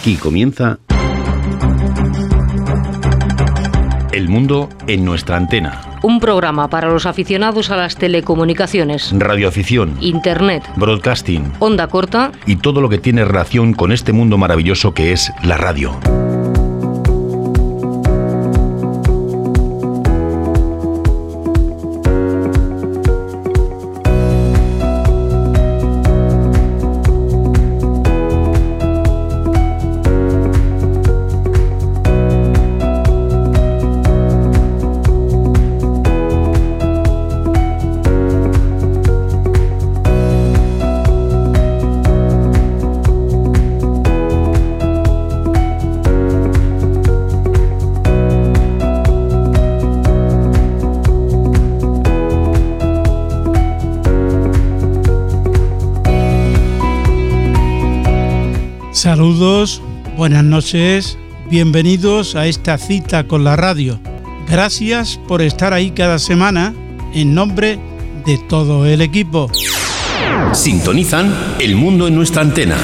Aquí comienza El Mundo en Nuestra Antena. Un programa para los aficionados a las telecomunicaciones, radioafición, internet, broadcasting, onda corta y todo lo que tiene relación con este mundo maravilloso que es la radio. Saludos, buenas noches, bienvenidos a esta cita con la radio. Gracias por estar ahí cada semana en nombre de todo el equipo. Sintonizan El Mundo en Nuestra Antena.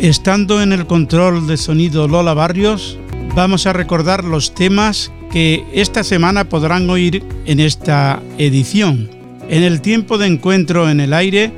Estando en el control de sonido Lola Barrios, vamos a recordar los temas que esta semana podrán oír en esta edición. En el tiempo de encuentro en el aire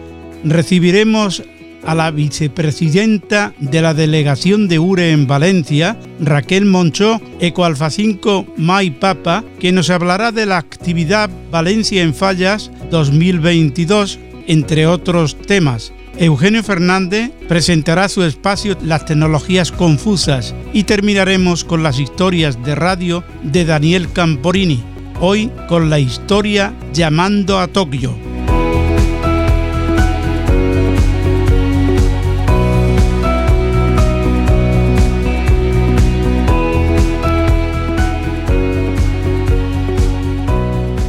recibiremos a la vicepresidenta de la delegación de URE en Valencia, Raquel Monchó, Ecoalfa 5 Mai Papa, que nos hablará de la actividad Valencia en Fallas 2022, entre otros temas. Eugenio Fernández presentará su espacio Las Tecnologías Confusas y terminaremos con las historias de radio de Daniel Camporini, hoy con la historia Llamando a Tokio.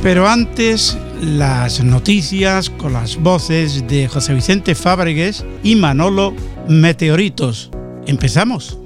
Pero antes, las noticias con las voces de José Vicente Fabregues y Manolo Meteoritos. ¡Empezamos!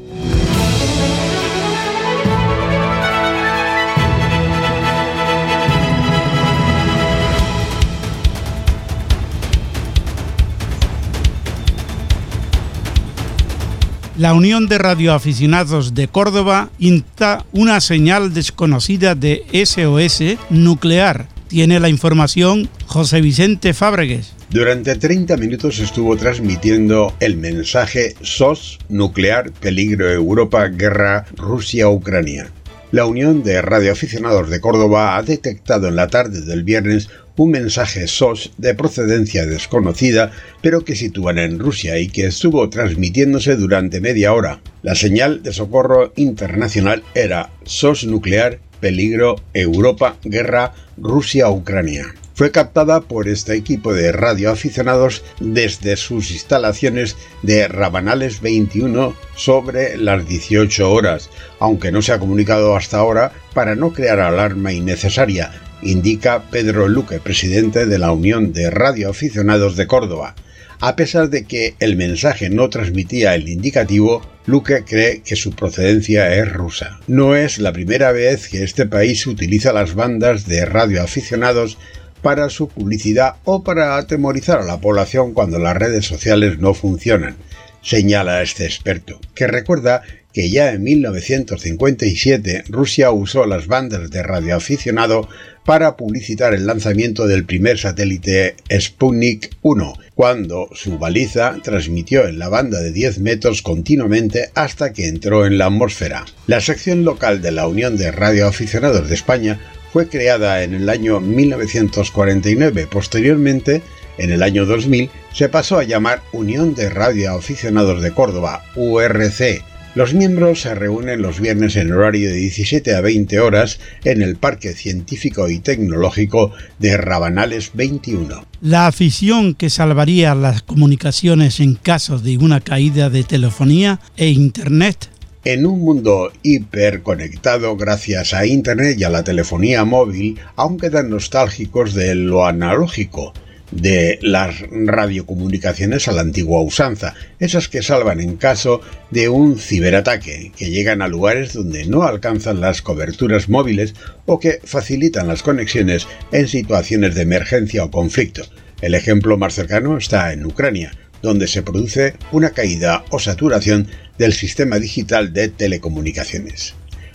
La Unión de Radioaficionados de Córdoba insta una señal desconocida de SOS nuclear. Tiene la información José Vicente Fabregues. Durante 30 minutos estuvo transmitiendo el mensaje SOS nuclear, peligro Europa, guerra Rusia-Ucrania. La Unión de Radioaficionados de Córdoba ha detectado en la tarde del viernes un mensaje SOS de procedencia desconocida, pero que sitúan en Rusia y que estuvo transmitiéndose durante media hora. La señal de socorro internacional era SOS nuclear, peligro Europa, guerra Rusia-Ucrania. Fue captada por este equipo de radioaficionados desde sus instalaciones de Rabanales 21 sobre las 18 horas, aunque no se ha comunicado hasta ahora para no crear alarma innecesaria, indica Pedro Luque, presidente de la Unión de Radioaficionados de Córdoba. A pesar de que el mensaje no transmitía el indicativo, Luque cree que su procedencia es rusa. No es la primera vez que este país utiliza las bandas de radioaficionados para su publicidad o para atemorizar a la población cuando las redes sociales no funcionan, señala este experto, que recuerda que ya en 1957 Rusia usó las bandas de radioaficionado para publicitar el lanzamiento del primer satélite Sputnik 1, cuando su baliza transmitió en la banda de 10 metros continuamente hasta que entró en la atmósfera. La sección local de la Unión de Radioaficionados de España fue creada en el año 1949, posteriormente en el año 2000 se pasó a llamar Unión de Radioaficionados de Córdoba, URC. Los miembros se reúnen los viernes en horario de 17 a 20 horas en el Parque Científico y Tecnológico de Rabanales 21. La afición que salvaría las comunicaciones en caso de una caída de telefonía e internet. En un mundo hiperconectado gracias a internet y a la telefonía móvil, aún quedan nostálgicos de lo analógico, de las radiocomunicaciones a la antigua usanza, esas que salvan en caso de un ciberataque, que llegan a lugares donde no alcanzan las coberturas móviles o que facilitan las conexiones en situaciones de emergencia o conflicto. El ejemplo más cercano está en Ucrania, donde se produce una caída o saturación del sistema digital de telecomunicaciones.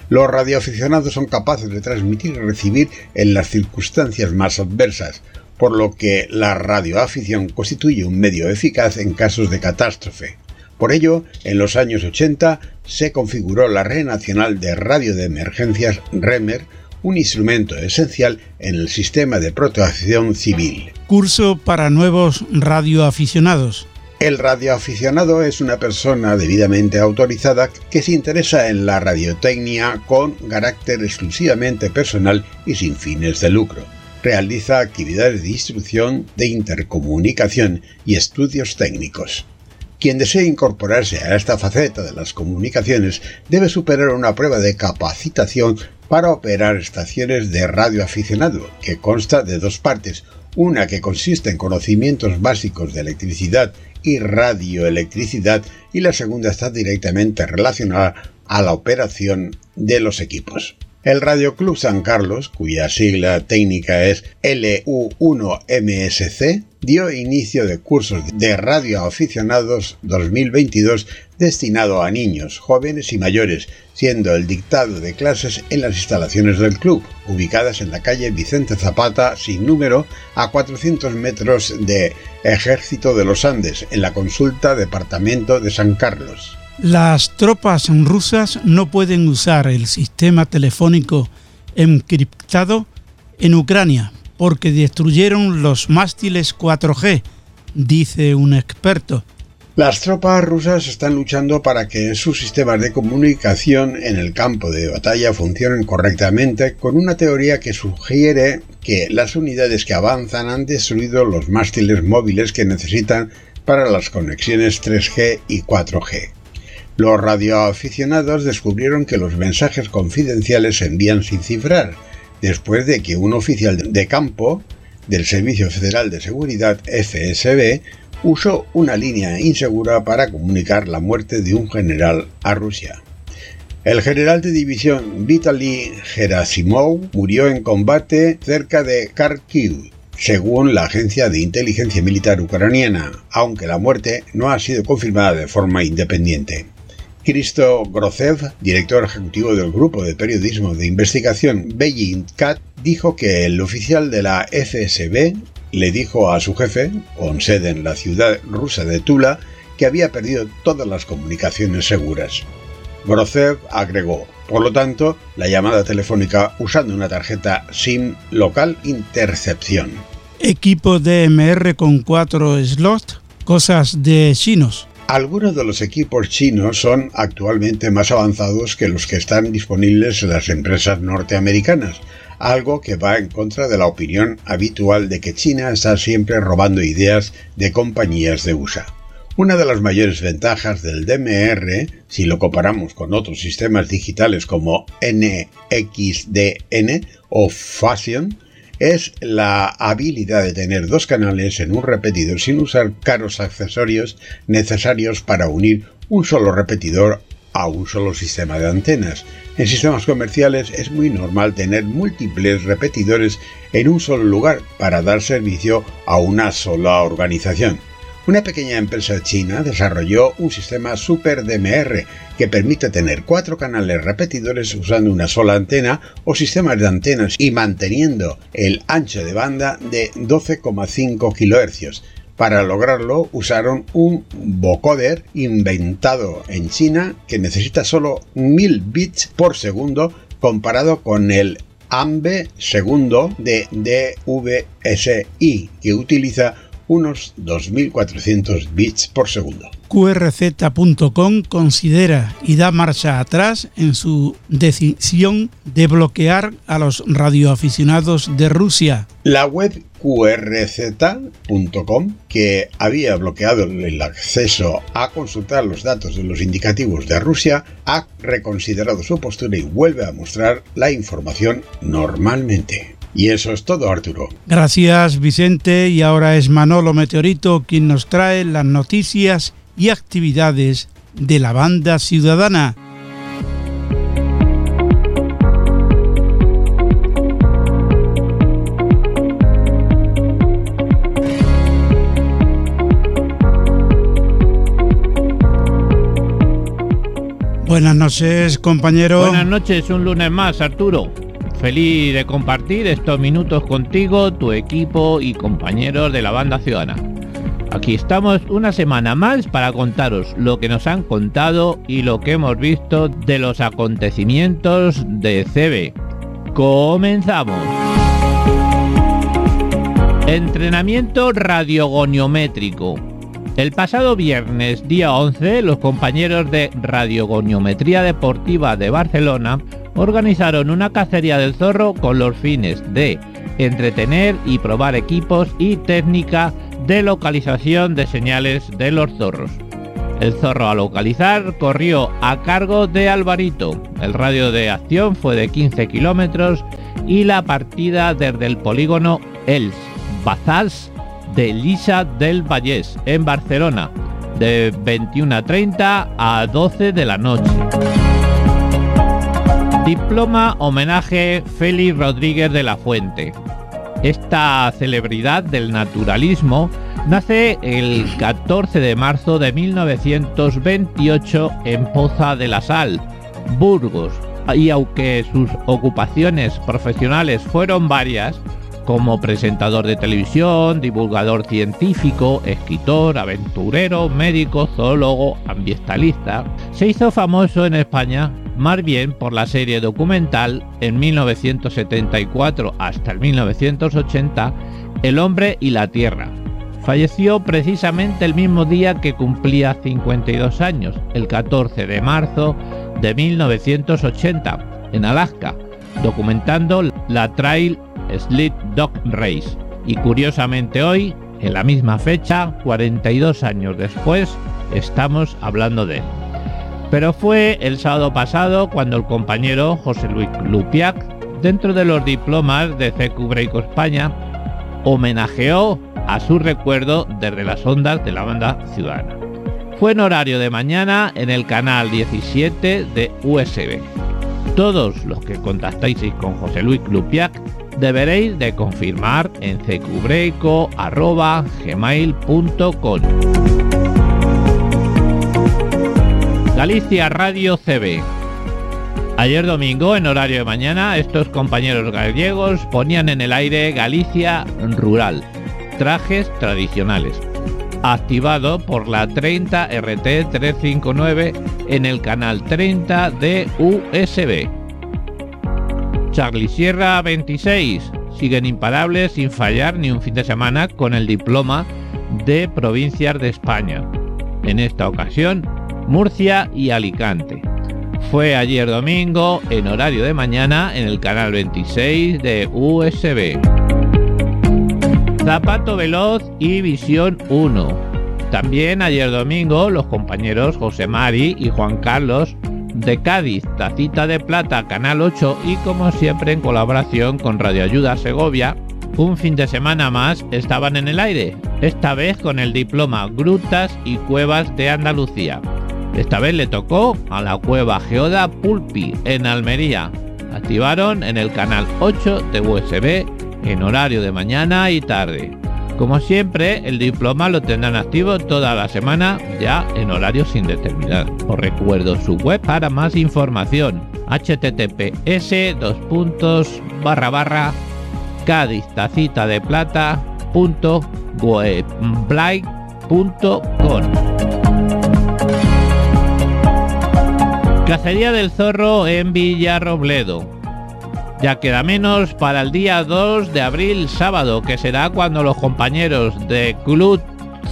Los radioaficionados son capaces de transmitir y recibir en las circunstancias más adversas, por lo que la radioafición constituye un medio eficaz en casos de catástrofe. Por ello, en los años 80 se configuró la Red Nacional de Radio de Emergencias, REMER, un instrumento esencial en el sistema de protección civil. Curso para nuevos radioaficionados. El radioaficionado es una persona debidamente autorizada que se interesa en la radiotecnia con carácter exclusivamente personal y sin fines de lucro. Realiza actividades de instrucción, de intercomunicación y estudios técnicos. Quien desee incorporarse a esta faceta de las comunicaciones debe superar una prueba de capacitación para operar estaciones de radioaficionado, que consta de dos partes, una que consiste en conocimientos básicos de electricidad y radioelectricidad y la segunda está directamente relacionada a la operación de los equipos. El Radio Club San Carlos, cuya sigla técnica es LU1MSC, dio inicio de cursos de radioaficionados 2022 destinado a niños, jóvenes y mayores, siendo el dictado de clases en las instalaciones del club, ubicadas en la calle Vicente Zapata, sin número, a 400 metros de Ejército de los Andes, en la consulta departamento de San Carlos. Las tropas rusas no pueden usar el sistema telefónico encriptado en Ucrania porque destruyeron los mástiles 4G, dice un experto. Las tropas rusas están luchando para que sus sistemas de comunicación en el campo de batalla funcionen correctamente con una teoría que sugiere que las unidades que avanzan han destruido los mástiles móviles que necesitan para las conexiones 3G y 4G. Los radioaficionados descubrieron que los mensajes confidenciales se envían sin cifrar, después de que un oficial de campo del Servicio Federal de Seguridad, FSB, usó una línea insegura para comunicar la muerte de un general a Rusia. El general de división Vitaly Gerasimov murió en combate cerca de Kharkiv, según la Agencia de Inteligencia Militar Ucraniana, aunque la muerte no ha sido confirmada de forma independiente. Christo Grozev, director ejecutivo del Grupo de Periodismo de Investigación Bellingcat, dijo que el oficial de la FSB le dijo a su jefe, con sede en la ciudad rusa de Tula, que había perdido todas las comunicaciones seguras. Grozev agregó, por lo tanto, la llamada telefónica usando una tarjeta SIM local intercepción. Equipo DMR con 4 slots, cosas de chinos. Algunos de los equipos chinos son actualmente más avanzados que los que están disponibles en las empresas norteamericanas, algo que va en contra de la opinión habitual de que China está siempre robando ideas de compañías de USA. Una de las mayores ventajas del DMR, si lo comparamos con otros sistemas digitales como NXDN o Fusion, es la habilidad de tener dos canales en un repetidor sin usar caros accesorios necesarios para unir un solo repetidor a un solo sistema de antenas. En sistemas comerciales es muy normal tener múltiples repetidores en un solo lugar para dar servicio a una sola organización. Una pequeña empresa china desarrolló un sistema Super DMR que permite tener 4 canales repetidores usando una sola antena o sistemas de antenas y manteniendo el ancho de banda de 12,5 kHz. Para lograrlo usaron un vocoder inventado en China que necesita solo 1000 bits por segundo comparado con el AMBE segundo de DVSI que utiliza unos 2.400 bits por segundo. QRZ.com considera y da marcha atrás en su decisión de bloquear a los radioaficionados de Rusia. La web QRZ.com, que había bloqueado el acceso a consultar los datos de los indicativos de Rusia, ha reconsiderado su postura y vuelve a mostrar la información normalmente. Y eso es todo, Arturo. Gracias, Vicente. Y ahora es Manolo Meteorito quien nos trae las noticias y actividades de la banda ciudadana. Buenas noches, compañero. Buenas noches, un lunes más, Arturo. Feliz de compartir estos minutos contigo, tu equipo y compañeros de la banda ciudadana. Aquí estamos una semana más para contaros lo que nos han contado y lo que hemos visto de los acontecimientos de CB. ¡Comenzamos! Entrenamiento radiogoniométrico. El pasado viernes, día 11, los compañeros de Radiogoniometría Deportiva de Barcelona organizaron una cacería del zorro con los fines de entretener y probar equipos y técnica de localización de señales de los zorros. El zorro a localizar corrió a cargo de Alvarito. El radio de acción fue de 15 kilómetros y la partida desde el polígono Els Bazals de Lliça del Vallès en Barcelona de 21:30 a 12 de la noche. Diploma homenaje Félix Rodríguez de la Fuente. Esta celebridad del naturalismo nace el 14 de marzo de 1928 en Poza de la Sal, Burgos, y aunque sus ocupaciones profesionales fueron varias, como presentador de televisión, divulgador científico, escritor, aventurero, médico, zoólogo, ambientalista, se hizo famoso en España más bien por la serie documental en 1974 hasta el 1980, El hombre y la tierra. Falleció precisamente el mismo día que cumplía 52 años, el 14 de marzo de 1980, en Alaska, documentando la Trail Sled Dog Race. Y curiosamente hoy, en la misma fecha, 42 años después, estamos hablando de él. Pero fue el sábado pasado cuando el compañero José Luis Lupiak, dentro de los diplomas de CQ Break España, homenajeó a su recuerdo desde las ondas de la banda ciudadana. Fue en horario de mañana en el canal 17 de USB. Todos los que contactáis con José Luis Lupiak deberéis de confirmar en cqbreco@gmail.com. Galicia Radio CB. Ayer domingo, en horario de mañana, estos compañeros gallegos ponían en el aire Galicia Rural, trajes tradicionales, activado por la 30 RT 359 en el canal 30 de USB. Charlie Sierra 26 siguen imparables sin fallar ni un fin de semana con el diploma de provincias de España. En esta ocasión, Murcia y Alicante. Fue ayer domingo en horario de mañana en el canal 26 de USB. Zapato Veloz y Visión 1. También ayer domingo los compañeros José Mari y Juan Carlos de Cádiz, Tacita de Plata, Canal 8 y como siempre en colaboración con Radio Ayuda Segovia, un fin de semana más estaban en el aire, esta vez con el diploma Grutas y Cuevas de Andalucía. Esta vez le tocó a la cueva Geoda Pulpi en Almería. Activaron en el canal 8 de USB en horario de mañana y tarde. Como siempre, el diploma lo tendrán activo toda la semana ya en horarios indeterminados. Os recuerdo su web para más información: https://cadiztacitadeplata.webblight.com. Cacería del zorro en Villarrobledo. Ya queda menos para el día 2 de abril, sábado, que será cuando los compañeros de Club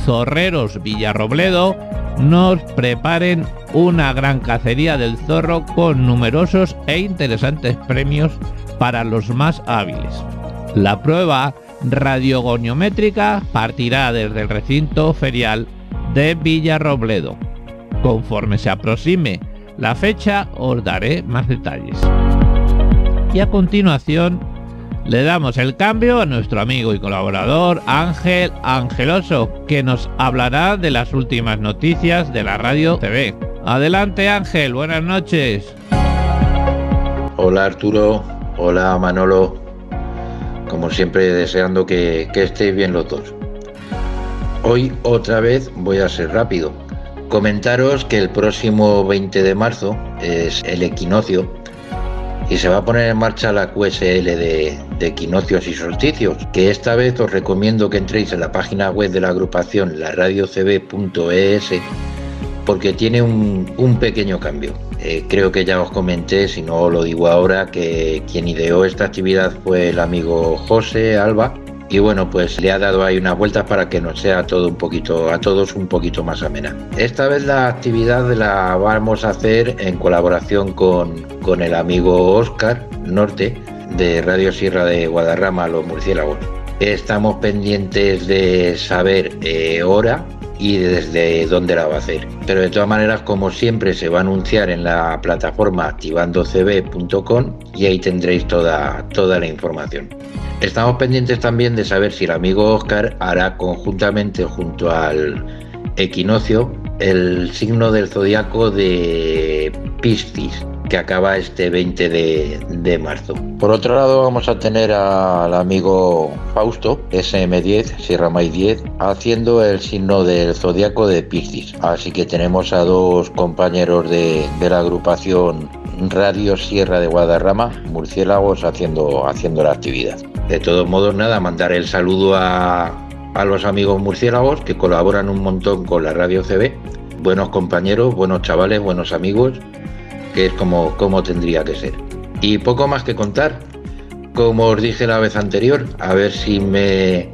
Zorreros Villarrobledo nos preparen una gran cacería del zorro con numerosos e interesantes premios para los más hábiles. La prueba radiogoniométrica partirá desde el recinto ferial de Villarrobledo. Conforme se aproxime la fecha os daré más detalles. Y a continuación le damos el cambio a nuestro amigo y colaborador Ángel Angeloso, que nos hablará de las últimas noticias de la radio TV. Adelante Ángel, buenas noches. Hola Arturo, hola Manolo, como siempre deseando que estéis bien los dos. Hoy otra vez voy a ser rápido. Comentaros que el próximo 20 de marzo es el equinoccio y se va a poner en marcha la QSL de equinoccios y solsticios, que esta vez os recomiendo que entréis en la página web de la agrupación laradiocb.es porque tiene un pequeño cambio. Creo que ya os comenté, si no lo digo ahora, que quien ideó esta actividad fue el amigo José Alba y bueno, pues le ha dado ahí unas vueltas para que nos sea todo un poquito, a todos un poquito más amena. Esta vez la actividad la vamos a hacer en colaboración con el amigo Óscar Norte de Radio Sierra de Guadarrama, Los Murciélagos. Estamos pendientes de saber hora y desde dónde la va a hacer. Pero de todas maneras, como siempre, se va a anunciar en la plataforma activandocb.com y ahí tendréis toda la información. Estamos pendientes también de saber si el amigo Óscar hará conjuntamente junto al equinoccio el signo del zodiaco de Piscis, que acaba este 20 de marzo. Por otro lado, vamos a tener al amigo Fausto, SM10, Sierra May 10, haciendo el signo del zodiaco de Piscis. Así que tenemos a dos compañeros de la agrupación Radio Sierra de Guadarrama, Murciélagos, haciendo la actividad. De todos modos, nada, mandar el saludo a los amigos murciélagos que colaboran un montón con la Radio CB. Buenos compañeros, buenos chavales, buenos amigos, que es como tendría que ser. Y poco más que contar, como os dije la vez anterior, a ver si me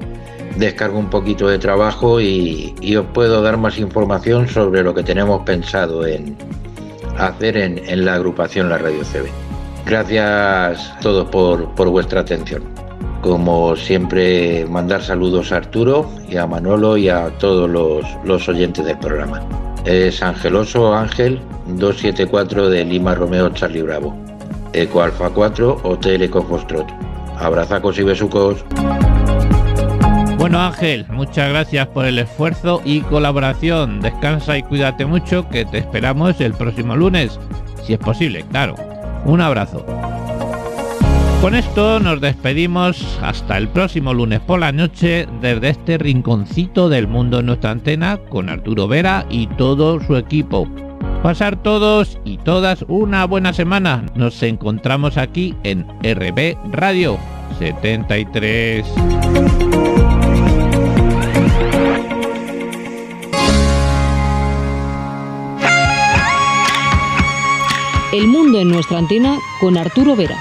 descargo un poquito de trabajo y os puedo dar más información sobre lo que tenemos pensado en hacer en la agrupación La Radio CB. Gracias a todos por vuestra atención. Como siempre, mandar saludos a Arturo y a Manolo y a todos los oyentes del programa. Es Angeloso Ángel 274 de Lima Romeo Charlie Bravo, Eco Alfa 4, Hotel Eco Foxtrot. Abrazacos y besucos. Bueno, Ángel, muchas gracias por el esfuerzo y colaboración. Descansa y cuídate mucho, que te esperamos el próximo lunes, si es posible, claro. Un abrazo. Con esto nos despedimos hasta el próximo lunes por la noche desde este rinconcito del mundo en nuestra antena con Arturo Vera y todo su equipo. Pasar todos y todas una buena semana. Nos encontramos aquí en RB Radio 73. El mundo en nuestra antena con Arturo Vera.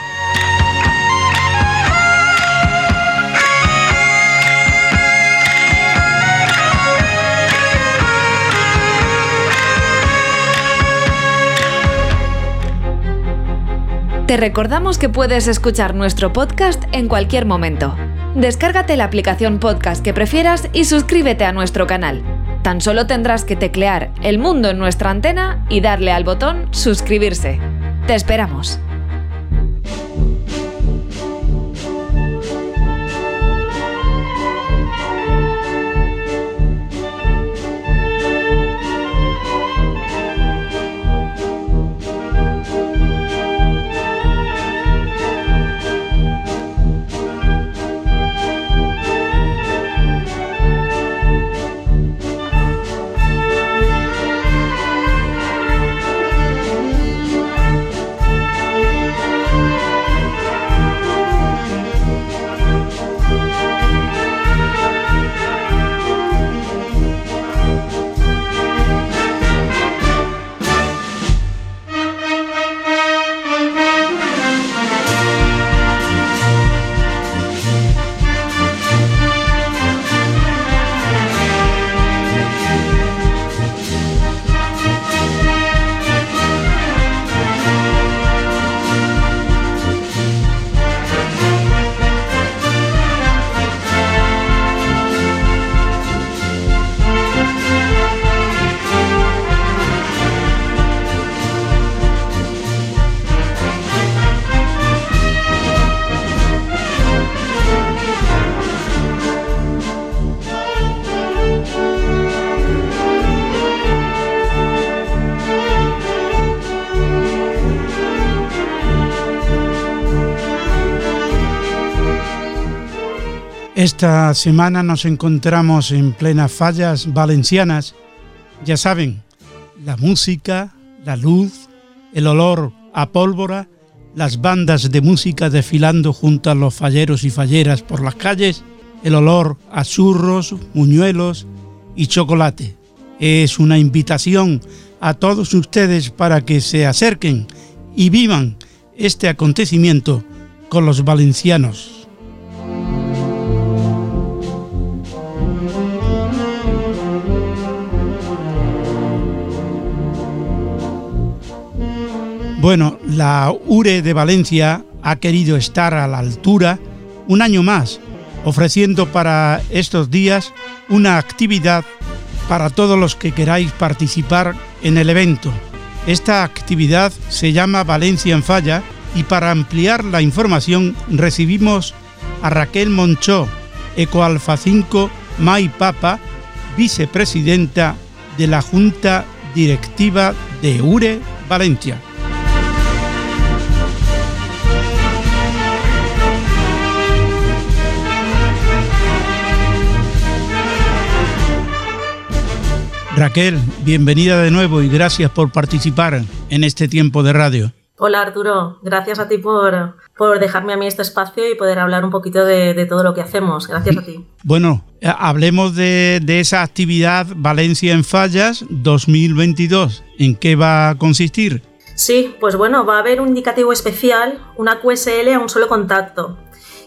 Te recordamos que puedes escuchar nuestro podcast en cualquier momento. Descárgate la aplicación podcast que prefieras y suscríbete a nuestro canal. Tan solo tendrás que teclear El Mundo en Nuestra Antena y darle al botón suscribirse. Te esperamos. Esta semana nos encontramos en plenas fallas valencianas. Ya saben, la música, la luz, el olor a pólvora, las bandas de música desfilando junto a los falleros y falleras por las calles, el olor a churros, muñuelos y chocolate. Es una invitación a todos ustedes para que se acerquen y vivan este acontecimiento con los valencianos. Bueno, la URE de Valencia ha querido estar a la altura un año más, ofreciendo para estos días una actividad para todos los que queráis participar en el evento. Esta actividad se llama Valencia en Falla y para ampliar la información recibimos a Raquel Monchó, Ecoalfa 5 Mai Papa, vicepresidenta de la Junta Directiva de URE Valencia. Raquel, bienvenida de nuevo y gracias por participar en este tiempo de radio. Hola Arturo, gracias a ti por dejarme a mí este espacio y poder hablar un poquito de todo lo que hacemos, gracias a ti. Bueno, hablemos de esa actividad Valencia en Fallas 2022, ¿en qué va a consistir? Sí, pues bueno, va a haber un indicativo especial, una QSL a un solo contacto.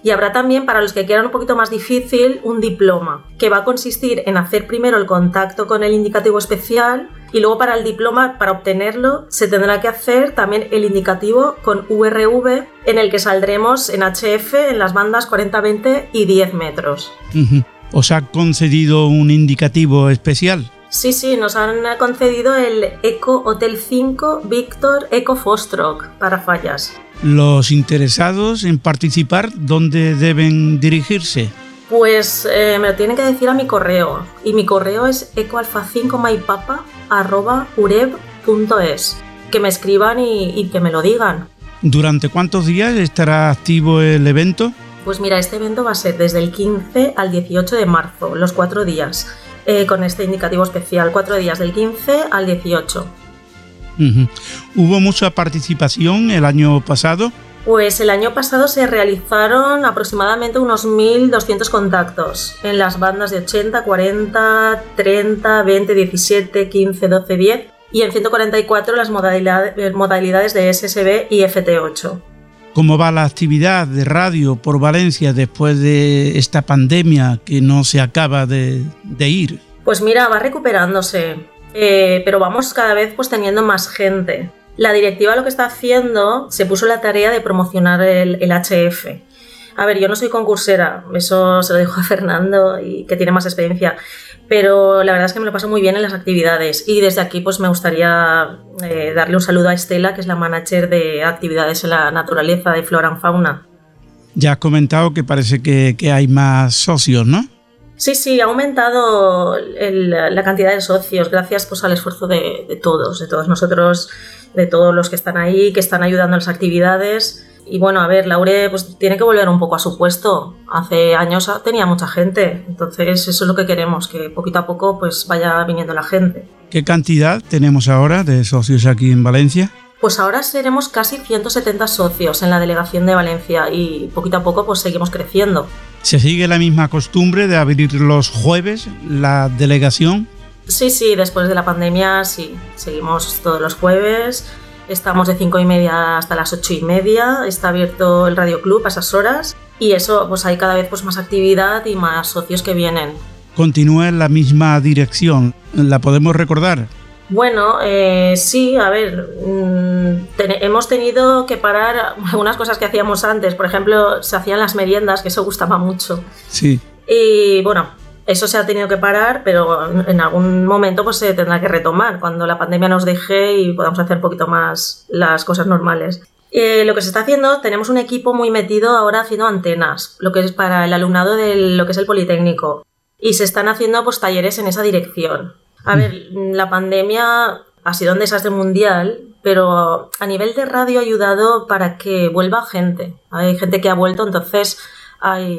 Y habrá también, para los que quieran un poquito más difícil, un diploma, que va a consistir en hacer primero el contacto con el indicativo especial y luego para el diploma, para obtenerlo, se tendrá que hacer también el indicativo con URV, en el que saldremos en HF en las bandas 40, 20 y 10 metros. ¿Os ha concedido un indicativo especial? Sí, nos han concedido el Eco Hotel 5 Victor Eco Fostrock para Fallas. ¿Los interesados en participar, dónde deben dirigirse? Pues me lo tienen que decir a mi correo. Y mi correo es ecoalfa5maipapa@ureb.es. Que me escriban y que me lo digan. ¿Durante cuántos días estará activo el evento? Pues mira, este evento va a ser desde el 15 al 18 de marzo, los 4 días. Con este indicativo especial, 4 días del 15 al 18. ¿Hubo mucha participación el año pasado? Pues el año pasado se realizaron aproximadamente unos 1.200 contactos en las bandas de 80, 40, 30, 20, 17, 15, 12, 10 y en 144 las modalidades de FSB y FT8. ¿Cómo va la actividad de radio por Valencia después de esta pandemia que no se acaba de ir? Pues mira, va recuperándose. Pero vamos cada vez pues teniendo más gente. La directiva lo que está haciendo, se puso la tarea de promocionar el HF. A ver, yo no soy concursera, eso se lo dejo a Fernando, y que tiene más experiencia, pero la verdad es que me lo paso muy bien en las actividades y desde aquí pues me gustaría darle un saludo a Estela, que es la manager de actividades en la naturaleza de Flora and Fauna. Ya has comentado que parece que hay más socios, ¿no? Sí, ha aumentado la cantidad de socios, gracias pues al esfuerzo de todos nosotros, de todos los que están ahí, que están ayudando en las actividades. Y bueno, a ver, la URE pues tiene que volver un poco a su puesto. Hace años tenía mucha gente, entonces eso es lo que queremos, que poquito a poco pues vaya viniendo la gente. ¿Qué cantidad tenemos ahora de socios aquí en Valencia? Pues ahora seremos casi 170 socios en la delegación de Valencia y poquito a poco pues seguimos creciendo. ¿Se sigue la misma costumbre de abrir los jueves la delegación? Sí, después de la pandemia sí, seguimos todos los jueves, estamos de 5:30 hasta las 8:30, está abierto el Radio Club a esas horas y eso pues hay cada vez pues más actividad y más socios que vienen. ¿Continúa en la misma dirección? ¿La podemos recordar? Bueno, sí, a ver, hemos tenido que parar algunas cosas que hacíamos antes. Por ejemplo, se hacían las meriendas, que eso gustaba mucho. Sí. Y bueno, eso se ha tenido que parar, pero en algún momento pues se tendrá que retomar cuando la pandemia nos deje y podamos hacer un poquito más las cosas normales. Lo que se está haciendo, tenemos un equipo muy metido ahora haciendo antenas, lo que es para el alumnado de lo que es el Politécnico. Y se están haciendo pues talleres en esa dirección. A ver, la pandemia ha sido un desastre mundial, pero a nivel de radio ha ayudado para que vuelva gente. Hay gente que ha vuelto, entonces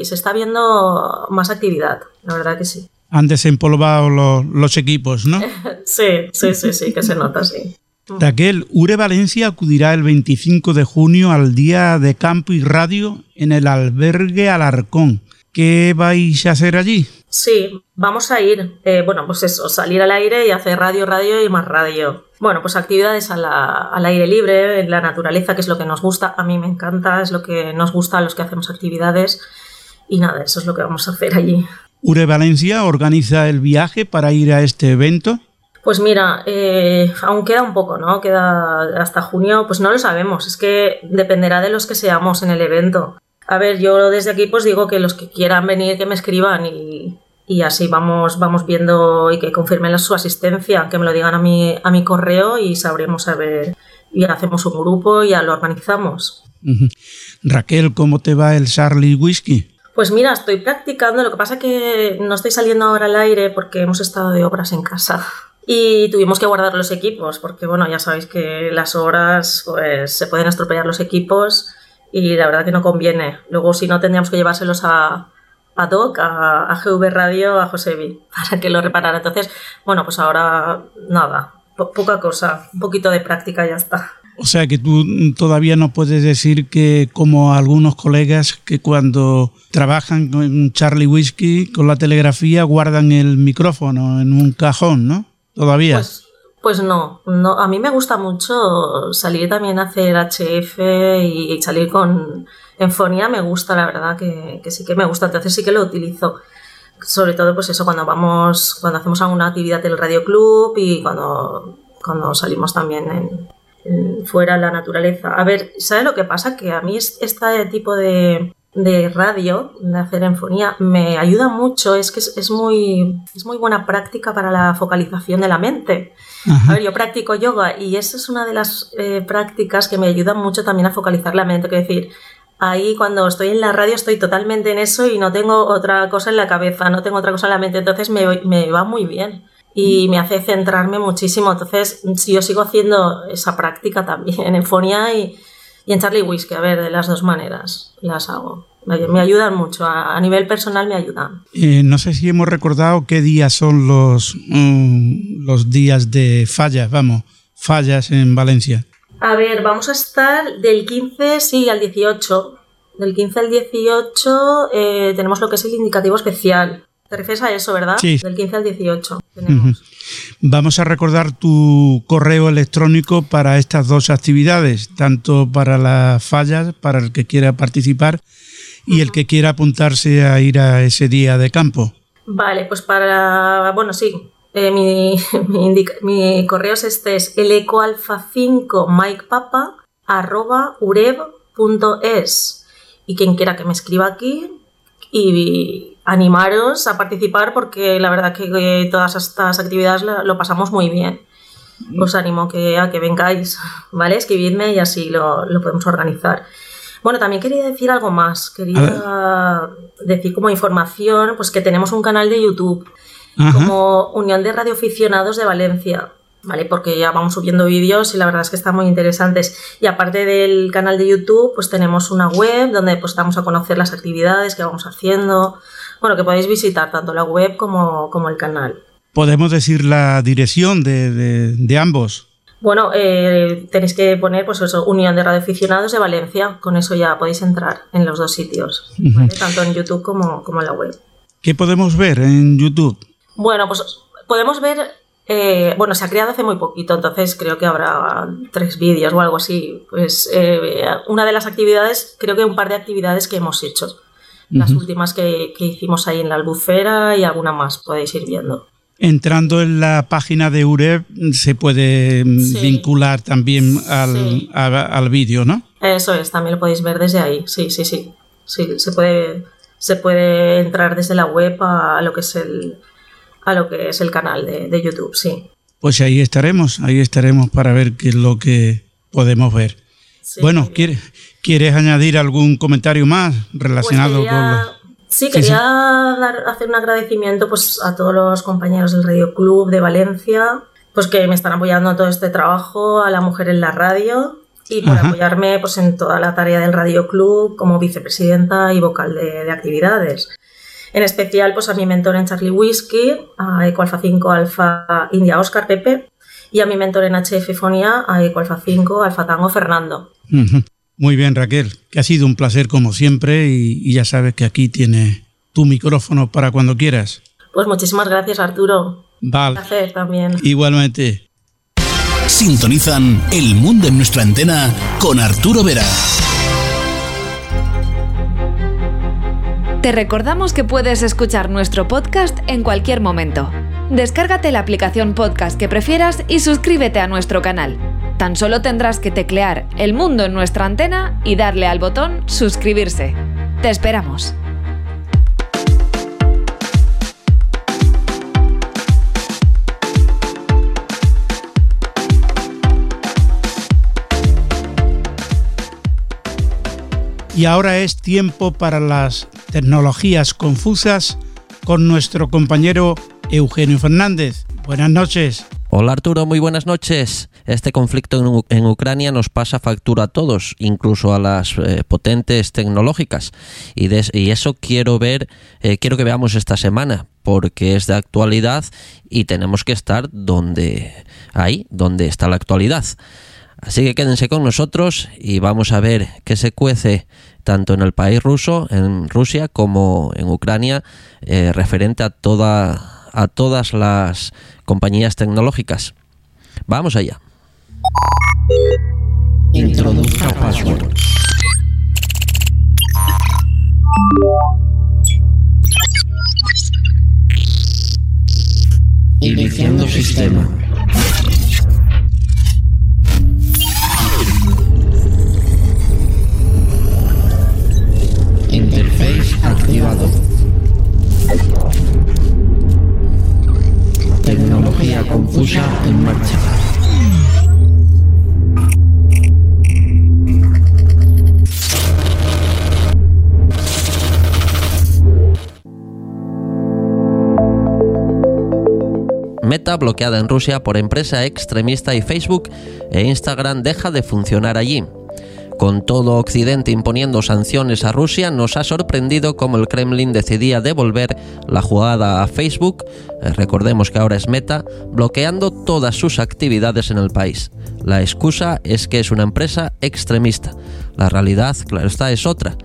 se está viendo más actividad, la verdad que sí. han desempolvado los equipos, ¿no? Sí, que se nota, sí. Raquel, URE Valencia acudirá el 25 de junio al Día de Campo y Radio en el albergue Alarcón. ¿Qué vais a hacer allí? Sí, vamos a ir. Pues eso, salir al aire y hacer radio y más radio. Bueno, pues actividades al aire libre, en la naturaleza, que es lo que nos gusta. A mí me encanta, es lo que nos gusta a los que hacemos actividades. Y nada, eso es lo que vamos a hacer allí. URE Valencia organiza el viaje para ir a este evento. Pues mira, aún queda un poco, ¿no? Queda hasta junio, pues no lo sabemos. Es que dependerá de los que seamos en el evento. A ver, yo desde aquí pues digo que los que quieran venir que me escriban y así vamos viendo y que confirmen su asistencia, que me lo digan a mi correo y sabremos a ver, y hacemos un grupo y ya lo organizamos. Uh-huh. Raquel, ¿cómo te va el Charlie Whisky? Pues mira, estoy practicando, lo que pasa que no estoy saliendo ahora al aire porque hemos estado de obras en casa. Y tuvimos que guardar los equipos porque, ya sabéis que las obras pues, se pueden estropear los equipos y la verdad que no conviene. Luego, si no, tendríamos que llevárselos a Doc, a GV Radio, a Josebi para que lo reparara. Entonces, pues ahora nada, poca cosa, un poquito de práctica y ya está. O sea que tú todavía no puedes decir que, como algunos colegas que cuando trabajan con Charlie Whisky, con la telegrafía, guardan el micrófono en un cajón, ¿no? ¿Todavía? Pues no, a mí me gusta mucho salir también a hacer HF y salir en fonía me gusta, la verdad que sí que me gusta, entonces sí que lo utilizo. Sobre todo pues eso, cuando hacemos alguna actividad en el Radio Club y cuando salimos también fuera a la naturaleza. A ver, ¿sabes lo que pasa? Que a mí este tipo de radio, de hacer en fonía, me ayuda mucho, es que es muy buena práctica para la focalización de la mente. Ajá. A ver, yo practico yoga y esa es una de las prácticas que me ayuda mucho también a focalizar la mente, es decir, ahí cuando estoy en la radio estoy totalmente en eso y no tengo otra cosa en la cabeza, no tengo otra cosa en la mente, entonces me va muy bien y me hace centrarme muchísimo, entonces yo sigo haciendo esa práctica también en fonía y en Charlie Whisky, a ver, de las dos maneras las hago. Me ayudan mucho, a nivel personal me ayudan. No sé si hemos recordado qué días son los días de fallas en Valencia. A ver, vamos a estar del 15 al 18. Del 15 al 18 tenemos lo que es el indicativo especial. Te refieres a eso, ¿verdad? Sí. Del 15 al 18 tenemos. Uh-huh. Vamos a recordar tu correo electrónico para estas dos actividades, tanto para las fallas, para el que quiera participar y uh-huh. el que quiera apuntarse a ir a ese día de campo. Vale, pues para... Bueno, sí, mi correo es este, es lecoalfa5mikepapa@ureb.es y quien quiera que me escriba aquí y animaros a participar porque la verdad que todas estas actividades lo pasamos muy bien. Os animo a que vengáis, ¿vale? Escribidme y así lo podemos organizar. Bueno, también quería decir algo más. Quería decir como información pues que tenemos un canal de YouTube como Unión de Radioaficionados de Valencia, ¿vale? Porque ya vamos subiendo vídeos y la verdad es que están muy interesantes. Y aparte del canal de YouTube, pues tenemos una web donde pues damos a conocer las actividades que vamos haciendo. Bueno, que podéis visitar tanto la web como el canal. ¿Podemos decir la dirección de ambos? Bueno, tenéis que poner pues eso, Unión de Radioaficionados de Valencia. Con eso ya podéis entrar en los dos sitios, ¿vale? Uh-huh. Tanto en YouTube como en la web. ¿Qué podemos ver en YouTube? Bueno, pues podemos ver... se ha creado hace muy poquito, entonces creo que habrá 3 vídeos o algo así. Pues una de las actividades, creo que un par de actividades que hemos hecho. Las uh-huh. últimas que hicimos ahí en la albufera y alguna más podéis ir viendo. Entrando en la página de URE se puede vincular también al vídeo, ¿no? Eso es, también lo podéis ver desde ahí, sí. Sí, se puede entrar desde la web a lo que es el canal de YouTube, sí. Pues ahí estaremos para ver qué es lo que podemos ver. Sí, bueno, ¿quieres añadir algún comentario más relacionado con...? Sí, hacer un agradecimiento pues, a todos los compañeros del Radio Club de Valencia, pues que me están apoyando en todo este trabajo, a la mujer en la radio y por apoyarme pues, en toda la tarea del Radio Club como vicepresidenta y vocal de actividades. En especial, pues a mi mentor en Charlie Whiskey, a Eco Alfa 5 Alfa India Oscar Pepe, y a mi mentor en HF Fonía, a Eco Alfa 5 Alfa Tango Fernando. Muy bien, Raquel, que ha sido un placer como siempre y ya sabes que aquí tienes tu micrófono para cuando quieras. Pues muchísimas gracias, Arturo. Vale. Un placer también. Igualmente. Sintonizan El Mundo en Nuestra Antena con Arturo Vera. Te recordamos que puedes escuchar nuestro podcast en cualquier momento. Descárgate la aplicación podcast que prefieras y suscríbete a nuestro canal. Tan solo tendrás que teclear El Mundo en Nuestra Antena y darle al botón suscribirse. Te esperamos. Y ahora es tiempo para las tecnologías confusas con nuestro compañero Eugenio Fernández. Buenas noches. Hola Arturo, muy buenas noches. Este conflicto en Ucrania nos pasa factura a todos, incluso a las potentes tecnológicas. Y eso quiero que veamos esta semana, porque es de actualidad y tenemos que estar donde está la actualidad. Así que quédense con nosotros y vamos a ver qué se cuece tanto en el país ruso, en Rusia, como en Ucrania, referente a todas las compañías tecnológicas. Vamos allá. Introduzca password. Iniciando sistema. Interface activado. Tecnología confusa en marcha. Meta bloqueada en Rusia por empresa extremista y Facebook e Instagram deja de funcionar allí. Con todo Occidente imponiendo sanciones a Rusia, nos ha sorprendido cómo el Kremlin decidía devolver la jugada a Facebook, recordemos que ahora es Meta, bloqueando todas sus actividades en el país. La excusa es que es una empresa extremista. La realidad, claro está, es otra.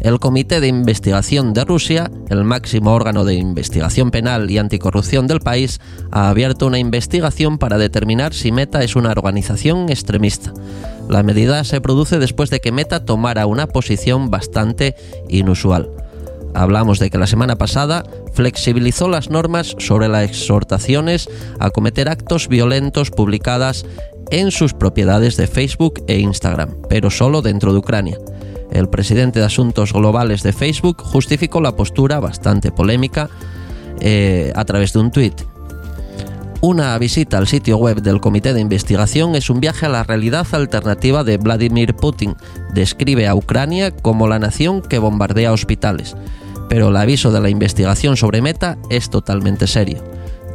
El Comité de Investigación de Rusia, el máximo órgano de investigación penal y anticorrupción del país, ha abierto una investigación para determinar si Meta es una organización extremista. La medida se produce después de que Meta tomara una posición bastante inusual. Hablamos de que la semana pasada flexibilizó las normas sobre las exhortaciones a cometer actos violentos publicadas en sus propiedades de Facebook e Instagram, pero solo dentro de Ucrania. El presidente de Asuntos Globales de Facebook justificó la postura bastante polémica a través de un tuit. Una visita al sitio web del Comité de Investigación es un viaje a la realidad alternativa de Vladimir Putin. Describe a Ucrania como la nación que bombardea hospitales. Pero el aviso de la investigación sobre Meta es totalmente serio.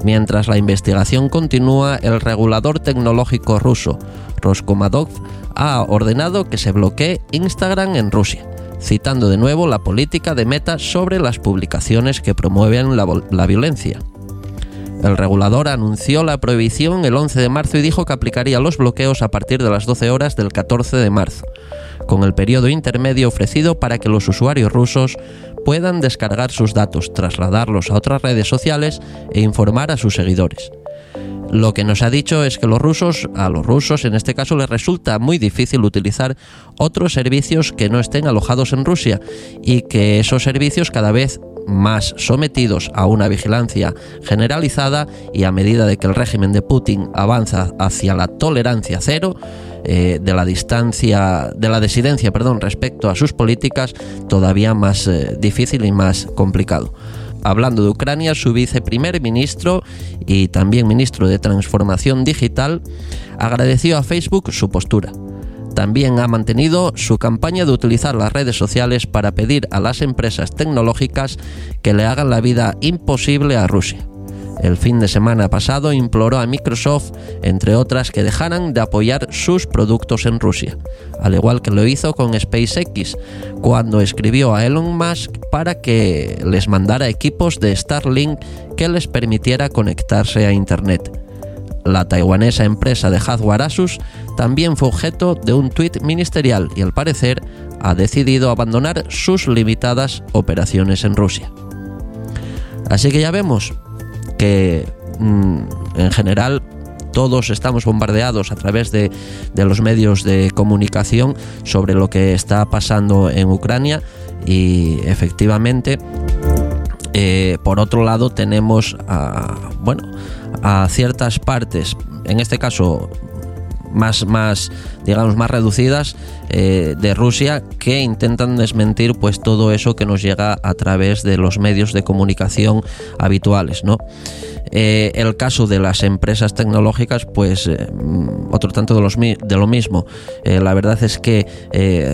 Mientras la investigación continúa, el regulador tecnológico ruso, Roskomnadzor, ha ordenado que se bloquee Instagram en Rusia, citando de nuevo la política de Meta sobre las publicaciones que promueven la violencia. El regulador anunció la prohibición el 11 de marzo y dijo que aplicaría los bloqueos a partir de las 12 horas del 14 de marzo, con el periodo intermedio ofrecido para que los usuarios rusos puedan descargar sus datos, trasladarlos a otras redes sociales e informar a sus seguidores. Lo que nos ha dicho es que a los rusos en este caso les resulta muy difícil utilizar otros servicios que no estén alojados en Rusia y que esos servicios cada vez más sometidos a una vigilancia generalizada y a medida de que el régimen de Putin avanza hacia la tolerancia cero de la disidencia, respecto a sus políticas, todavía más difícil y más complicado. Hablando de Ucrania, su viceprimer ministro y también ministro de Transformación Digital agradeció a Facebook su postura. También ha mantenido su campaña de utilizar las redes sociales para pedir a las empresas tecnológicas que le hagan la vida imposible a Rusia. el fin de semana pasado imploró a Microsoft, entre otras, que dejaran de apoyar sus productos en Rusia, al igual que lo hizo con SpaceX, cuando escribió a Elon Musk para que les mandara equipos de Starlink que les permitiera conectarse a Internet. La taiwanesa empresa de hardware Asus también fue objeto de un tuit ministerial y, al parecer, ha decidido abandonar sus limitadas operaciones en Rusia. Así que ya vemos que, en general, todos estamos bombardeados a través de los medios de comunicación sobre lo que está pasando en Ucrania y, efectivamente, por otro lado tenemos a ciertas partes, en este caso más reducidas de Rusia, que intentan desmentir pues todo eso que nos llega a través de los medios de comunicación habituales, ¿no? El caso de las empresas tecnológicas, pues otro tanto de lo mismo. La verdad es que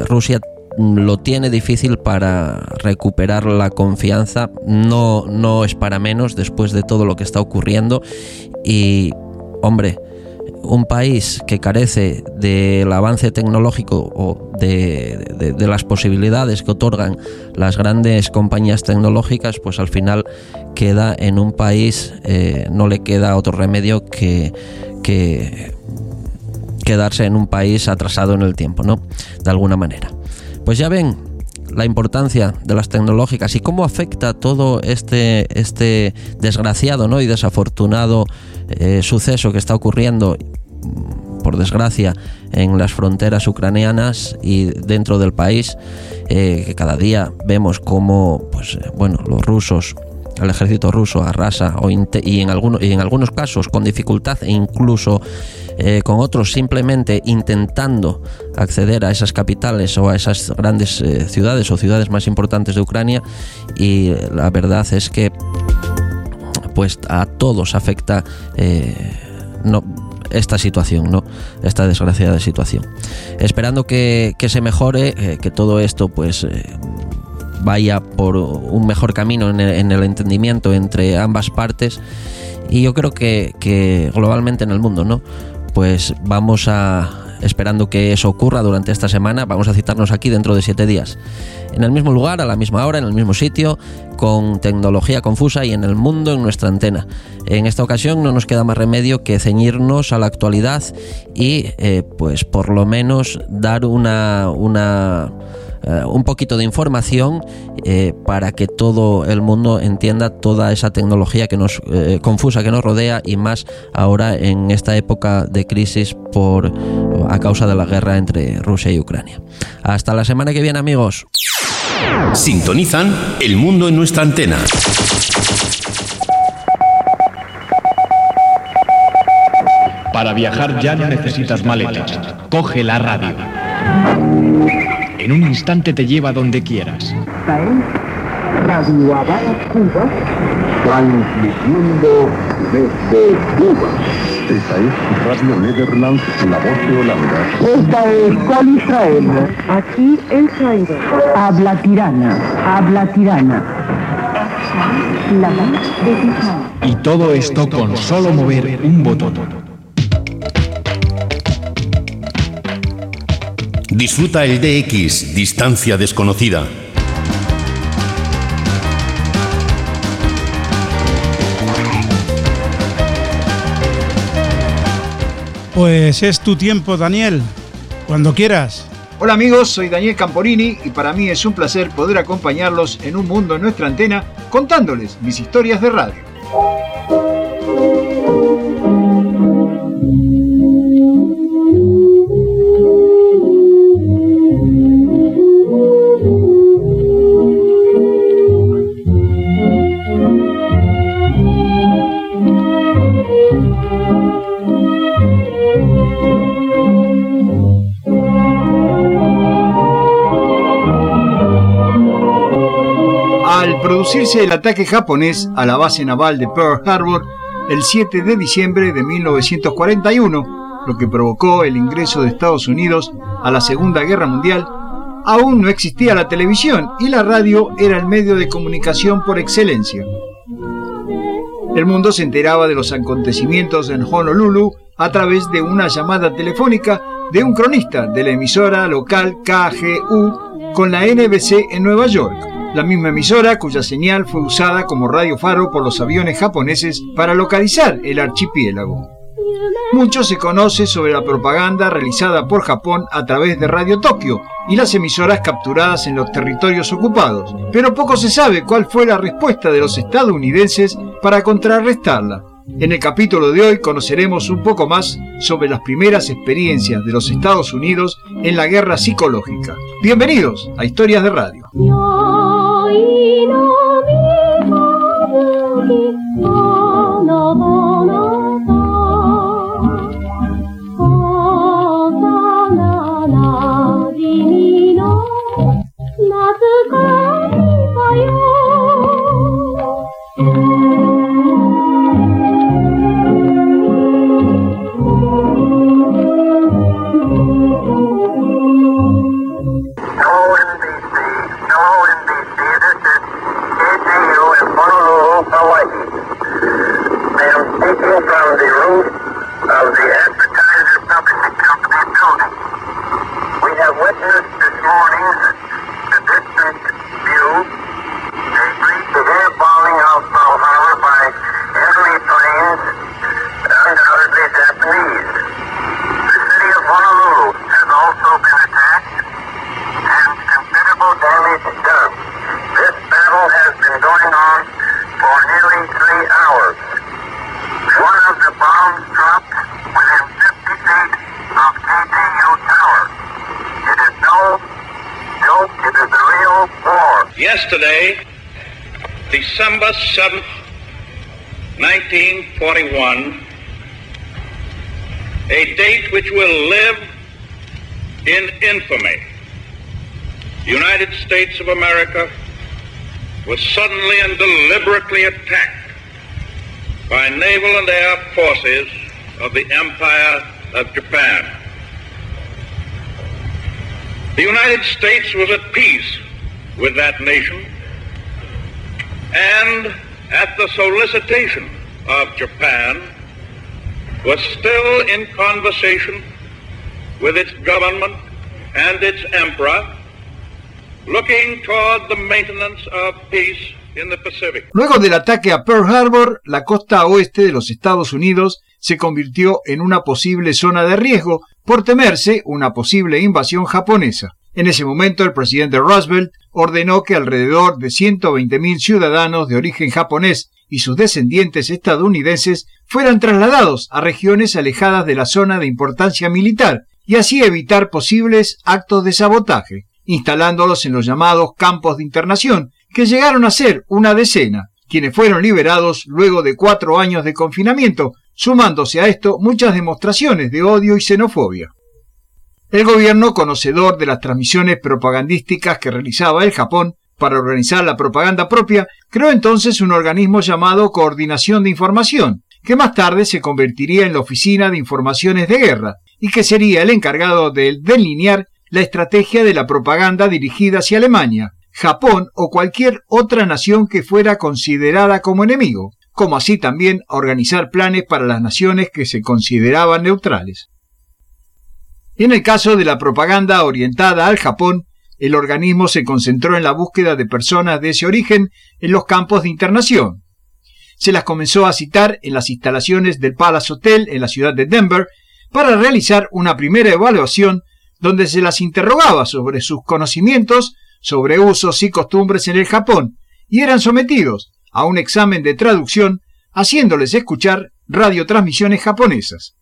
Rusia lo tiene difícil para recuperar la confianza, no es para menos después de todo lo que está ocurriendo. Y hombre, un país que carece del avance tecnológico o de las posibilidades que otorgan las grandes compañías tecnológicas, pues al final queda en un país, no le queda otro remedio que quedarse en un país atrasado en el tiempo, ¿no? De alguna manera. Pues ya ven la importancia de las tecnológicas y cómo afecta todo este desgraciado, ¿no?, y desafortunado suceso que está ocurriendo, por desgracia, en las fronteras ucranianas y dentro del país, que cada día vemos cómo los rusos, el ejército ruso arrasa y en algunos casos con dificultad e incluso con otros simplemente intentando acceder a esas capitales o a esas grandes ciudades o ciudades más importantes de Ucrania. Y la verdad es que pues a todos afecta esta situación, ¿no? Esta desgraciada situación. Esperando que se mejore, que todo esto pues vaya por un mejor camino en el entendimiento entre ambas partes. Y yo creo que globalmente en el mundo, ¿no?, pues vamos esperando que eso ocurra durante esta semana. Vamos a citarnos aquí dentro de 7 días, en el mismo lugar, a la misma hora, en el mismo sitio, con tecnología confusa y en el mundo en nuestra antena. En esta ocasión no nos queda más remedio que ceñirnos a la actualidad y pues por lo menos dar un poquito de información para que todo el mundo entienda toda esa tecnología que nos confusa, que nos rodea, y más ahora en esta época de crisis a causa de la guerra entre Rusia y Ucrania. Hasta la semana que viene, amigos. Sintonizan El Mundo en Nuestra Antena. Para viajar ya no necesitas maletas. Coge la radio. En un instante te lleva donde quieras. País, Radio Habana, Cuba. Transmitiendo desde Cuba. Esta es Radio Netherlands, la voz de Holanda. Esta es con Israel. Aquí el Cairo. Habla tirana. La voz de Tijón. Y todo esto con solo mover un botón. Disfruta el DX, distancia desconocida. Pues es tu tiempo, Daniel, cuando quieras. Hola amigos, soy Daniel Camporini y para mí es un placer poder acompañarlos en Un Mundo en Nuestra Antena, contándoles mis historias de radio. Producirse el ataque japonés a la base naval de Pearl Harbor el 7 de diciembre de 1941, lo que provocó el ingreso de Estados Unidos a la Segunda Guerra Mundial, aún no existía la televisión y la radio era el medio de comunicación por excelencia. El mundo se enteraba de los acontecimientos en Honolulu a través de una llamada telefónica de un cronista de la emisora local KGU con la NBC en Nueva York, la misma emisora cuya señal fue usada como radio faro por los aviones japoneses para localizar el archipiélago. Mucho se conoce sobre la propaganda realizada por Japón a través de Radio Tokio y las emisoras capturadas en los territorios ocupados, pero poco se sabe cuál fue la respuesta de los estadounidenses para contrarrestarla. En el capítulo de hoy conoceremos un poco más sobre las primeras experiencias de los Estados Unidos en la guerra psicológica. Bienvenidos a Historias de Radio. Yesterday, December 7th, 1941, a date which will live in infamy, the United States of America was suddenly and deliberately attacked by naval and air forces of the Empire of Japan. The United States was at peace with that nation, and at the solicitation of Japan, was still in conversation with its government and its emperor, looking toward the maintenance of peace in the Pacific. Luego del ataque a Pearl Harbor, la costa oeste de los Estados Unidos se convirtió en una posible zona de riesgo por temerse una posible invasión japonesa. En ese momento, el presidente Roosevelt ordenó que alrededor de 120.000 ciudadanos de origen japonés y sus descendientes estadounidenses fueran trasladados a regiones alejadas de la zona de importancia militar y así evitar posibles actos de sabotaje, instalándolos en los llamados campos de internación, que llegaron a ser una decena, quienes fueron liberados luego de 4 años de confinamiento, sumándose a esto muchas demostraciones de odio y xenofobia. El gobierno, conocedor de las transmisiones propagandísticas que realizaba el Japón para organizar la propaganda propia, creó entonces un organismo llamado Coordinación de Información, que más tarde se convertiría en la Oficina de Informaciones de Guerra y que sería el encargado de delinear la estrategia de la propaganda dirigida hacia Alemania, Japón o cualquier otra nación que fuera considerada como enemigo, como así también a organizar planes para las naciones que se consideraban neutrales. En el caso de la propaganda orientada al Japón, el organismo se concentró en la búsqueda de personas de ese origen en los campos de internación. Se las comenzó a citar en las instalaciones del Palace Hotel en la ciudad de Denver para realizar una primera evaluación donde se las interrogaba sobre sus conocimientos sobre usos y costumbres en el Japón y eran sometidos a un examen de traducción haciéndoles escuchar radiotransmisiones japonesas.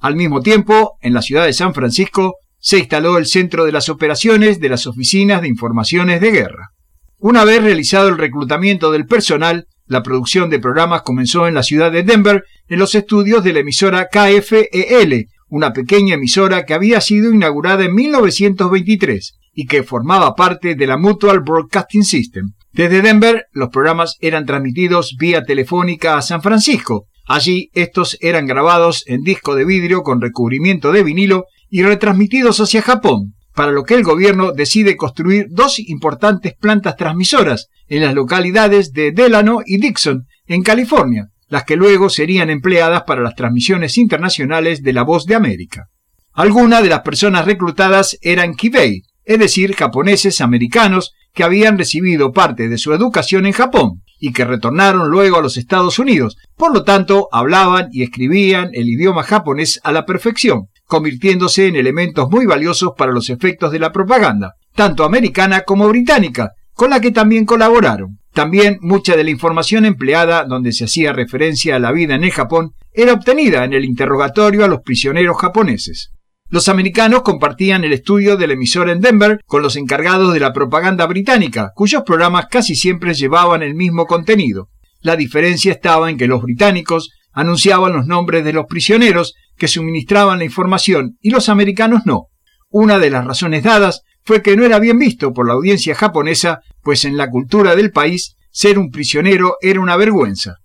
Al mismo tiempo, en la ciudad de San Francisco, se instaló el centro de las operaciones de las oficinas de informaciones de guerra. Una vez realizado el reclutamiento del personal, la producción de programas comenzó en la ciudad de Denver, en los estudios de la emisora KFEL, una pequeña emisora que había sido inaugurada en 1923 y que formaba parte de la Mutual Broadcasting System. Desde Denver, los programas eran transmitidos vía telefónica a San Francisco. Allí, estos eran grabados en disco de vidrio con recubrimiento de vinilo y retransmitidos hacia Japón, para lo que el gobierno decide construir 2 importantes plantas transmisoras en las localidades de Delano y Dixon, en California, las que luego serían empleadas para las transmisiones internacionales de La Voz de América. Algunas de las personas reclutadas eran kibei, es decir, japoneses americanos que habían recibido parte de su educación en Japón y que retornaron luego a los Estados Unidos. Por lo tanto, hablaban y escribían el idioma japonés a la perfección, convirtiéndose en elementos muy valiosos para los efectos de la propaganda, tanto americana como británica, con la que también colaboraron. También mucha de la información empleada donde se hacía referencia a la vida en el Japón era obtenida en el interrogatorio a los prisioneros japoneses. Los americanos compartían el estudio de la emisora en Denver con los encargados de la propaganda británica, cuyos programas casi siempre llevaban el mismo contenido. La diferencia estaba en que los británicos anunciaban los nombres de los prisioneros que suministraban la información y los americanos no. Una de las razones dadas fue que no era bien visto por la audiencia japonesa, pues en la cultura del país ser un prisionero era una vergüenza.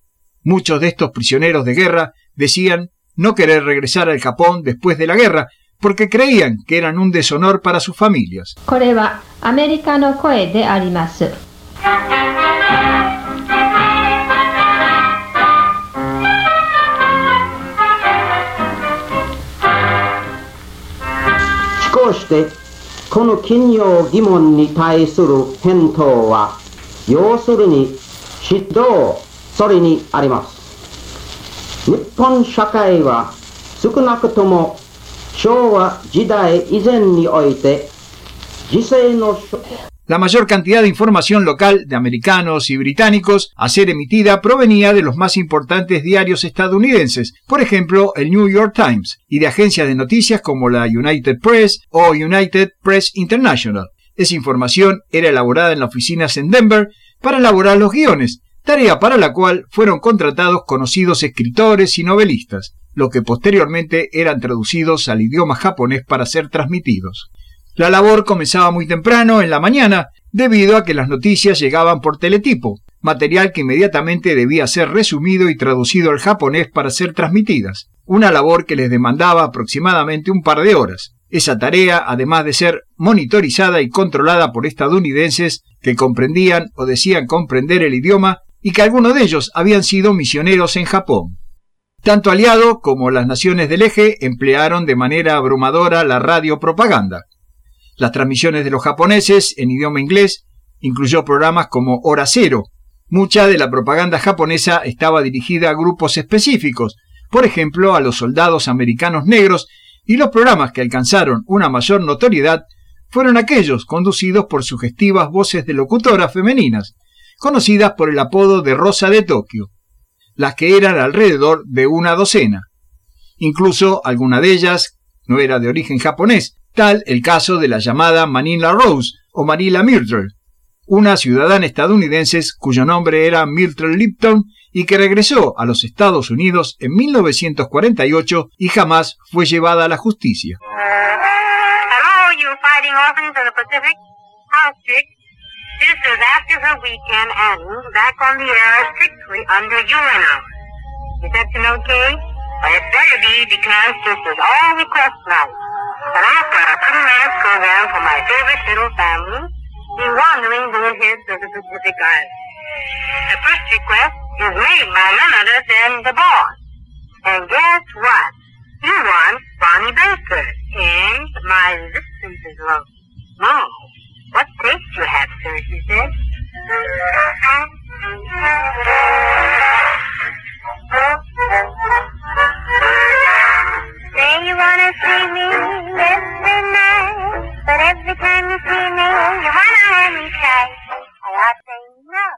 Muchos de estos prisioneros de guerra decían no querer regresar al Japón después de la guerra, porque creían que eran un deshonor para sus familias. La mayor cantidad de información local de americanos y británicos a ser emitida provenía de los más importantes diarios estadounidenses, por ejemplo el New York Times, y de agencias de noticias como la United Press o United Press International. Esa información era elaborada en las oficinas en Denver para elaborar los guiones, tarea para la cual fueron contratados conocidos escritores y novelistas, lo que posteriormente eran traducidos al idioma japonés para ser transmitidos. La labor comenzaba muy temprano, en la mañana, debido a que las noticias llegaban por teletipo, material que inmediatamente debía ser resumido y traducido al japonés para ser transmitidas, una labor que les demandaba aproximadamente un par de horas. Esa tarea, además de ser monitorizada y controlada por estadounidenses que comprendían o decían comprender el idioma y que algunos de ellos habían sido misioneros en Japón. Tanto aliado como las naciones del eje emplearon de manera abrumadora la radiopropaganda. Las transmisiones de los japoneses en idioma inglés incluyó programas como Hora Cero. Mucha de la propaganda japonesa estaba dirigida a grupos específicos, por ejemplo a los soldados americanos negros, y los programas que alcanzaron una mayor notoriedad fueron aquellos conducidos por sugestivas voces de locutoras femeninas, conocidas por el apodo de Rosa de Tokio, las que eran alrededor de una docena. Incluso alguna de ellas no era de origen japonés, tal el caso de la llamada Manila Rose o Manila Myrtle, una ciudadana estadounidense cuyo nombre era Myrtle Lipton y que regresó a los Estados Unidos en 1948 y jamás fue llevada a la justicia.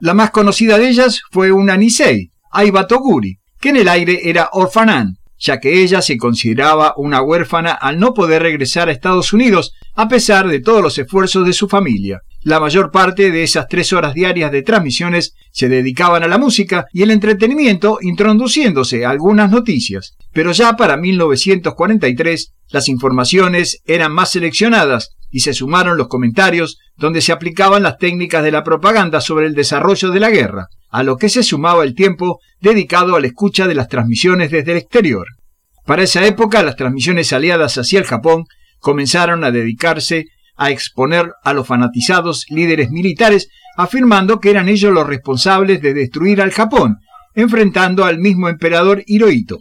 La más conocida de ellas fue una nisei, Aiba Toguri, que en el aire era orfanán, ya que ella se consideraba una huérfana al no poder regresar a Estados Unidos a pesar de todos los esfuerzos de su familia. La mayor parte de esas 3 horas diarias de transmisiones se dedicaban a la música y el entretenimiento, introduciéndose algunas noticias. Pero ya para 1943 las informaciones eran más seleccionadas y se sumaron los comentarios donde se aplicaban las técnicas de la propaganda sobre el desarrollo de la guerra, a lo que se sumaba el tiempo dedicado a la escucha de las transmisiones desde el exterior. Para esa época, las transmisiones aliadas hacia el Japón comenzaron a dedicarse a exponer a los fanatizados líderes militares, afirmando que eran ellos los responsables de destruir al Japón enfrentando al mismo emperador Hirohito.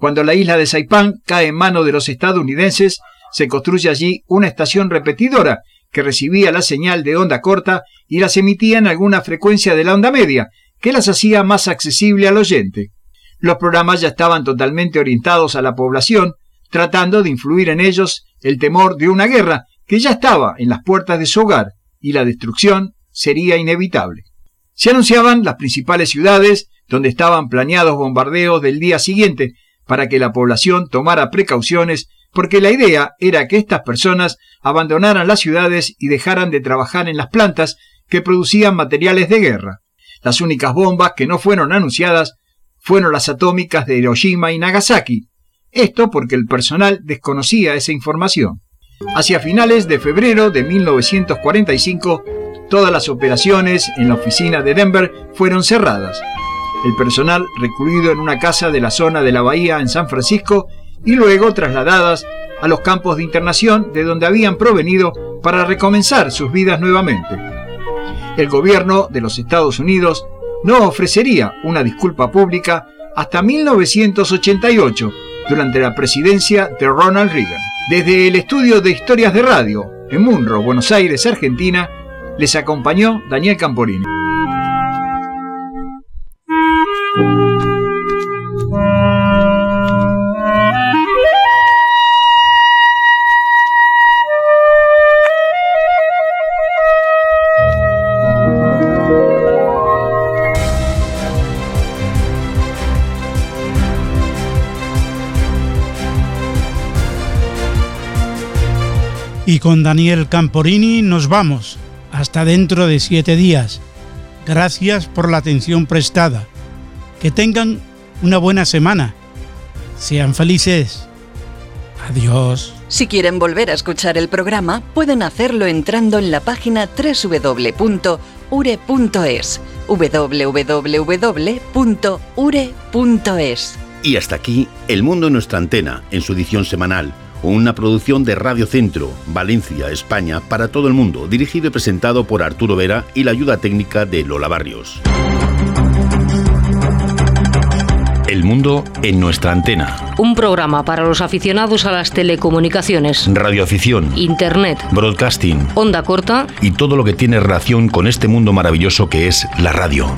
Cuando la isla de Saipán cae en manos de los estadounidenses, se construye allí una estación repetidora que recibía la señal de onda corta y las emitía en alguna frecuencia de la onda media, que las hacía más accesible al oyente. Los programas ya estaban totalmente orientados a la población, tratando de influir en ellos el temor de una guerra que ya estaba en las puertas de su hogar y la destrucción sería inevitable. Se anunciaban las principales ciudades donde estaban planeados bombardeos del día siguiente para que la población tomara precauciones, porque la idea era que estas personas abandonaran las ciudades y dejaran de trabajar en las plantas que producían materiales de guerra. Las únicas bombas que no fueron anunciadas fueron las atómicas de Hiroshima y Nagasaki. Esto porque el personal desconocía esa información. Hacia finales de febrero de 1945, todas las operaciones en la oficina de Denver fueron cerradas. El personal recluido en una casa de la zona de la bahía en San Francisco y luego trasladadas a los campos de internación de donde habían provenido para recomenzar sus vidas nuevamente. El gobierno de los Estados Unidos no ofrecería una disculpa pública hasta 1988, durante la presidencia de Ronald Reagan. Desde el estudio de Historias de Radio, en Munro, Buenos Aires, Argentina, les acompañó Daniel Camporini. Y con Daniel Camporini nos vamos hasta dentro de 7 días. Gracias por la atención prestada. Que tengan una buena semana. Sean felices. Adiós. Si quieren volver a escuchar el programa, pueden hacerlo entrando en la página www.ure.es. www.ure.es. Y hasta aquí, El Mundo en Nuestra Antena, en su edición semanal. Una producción de Radio Centro, Valencia, España, para todo el mundo, dirigido y presentado por Arturo Vera y la ayuda técnica de Lola Barrios. El Mundo en Nuestra Antena. Un programa para los aficionados a las telecomunicaciones, radioafición, internet, broadcasting, onda corta y todo lo que tiene relación con este mundo maravilloso que es la radio.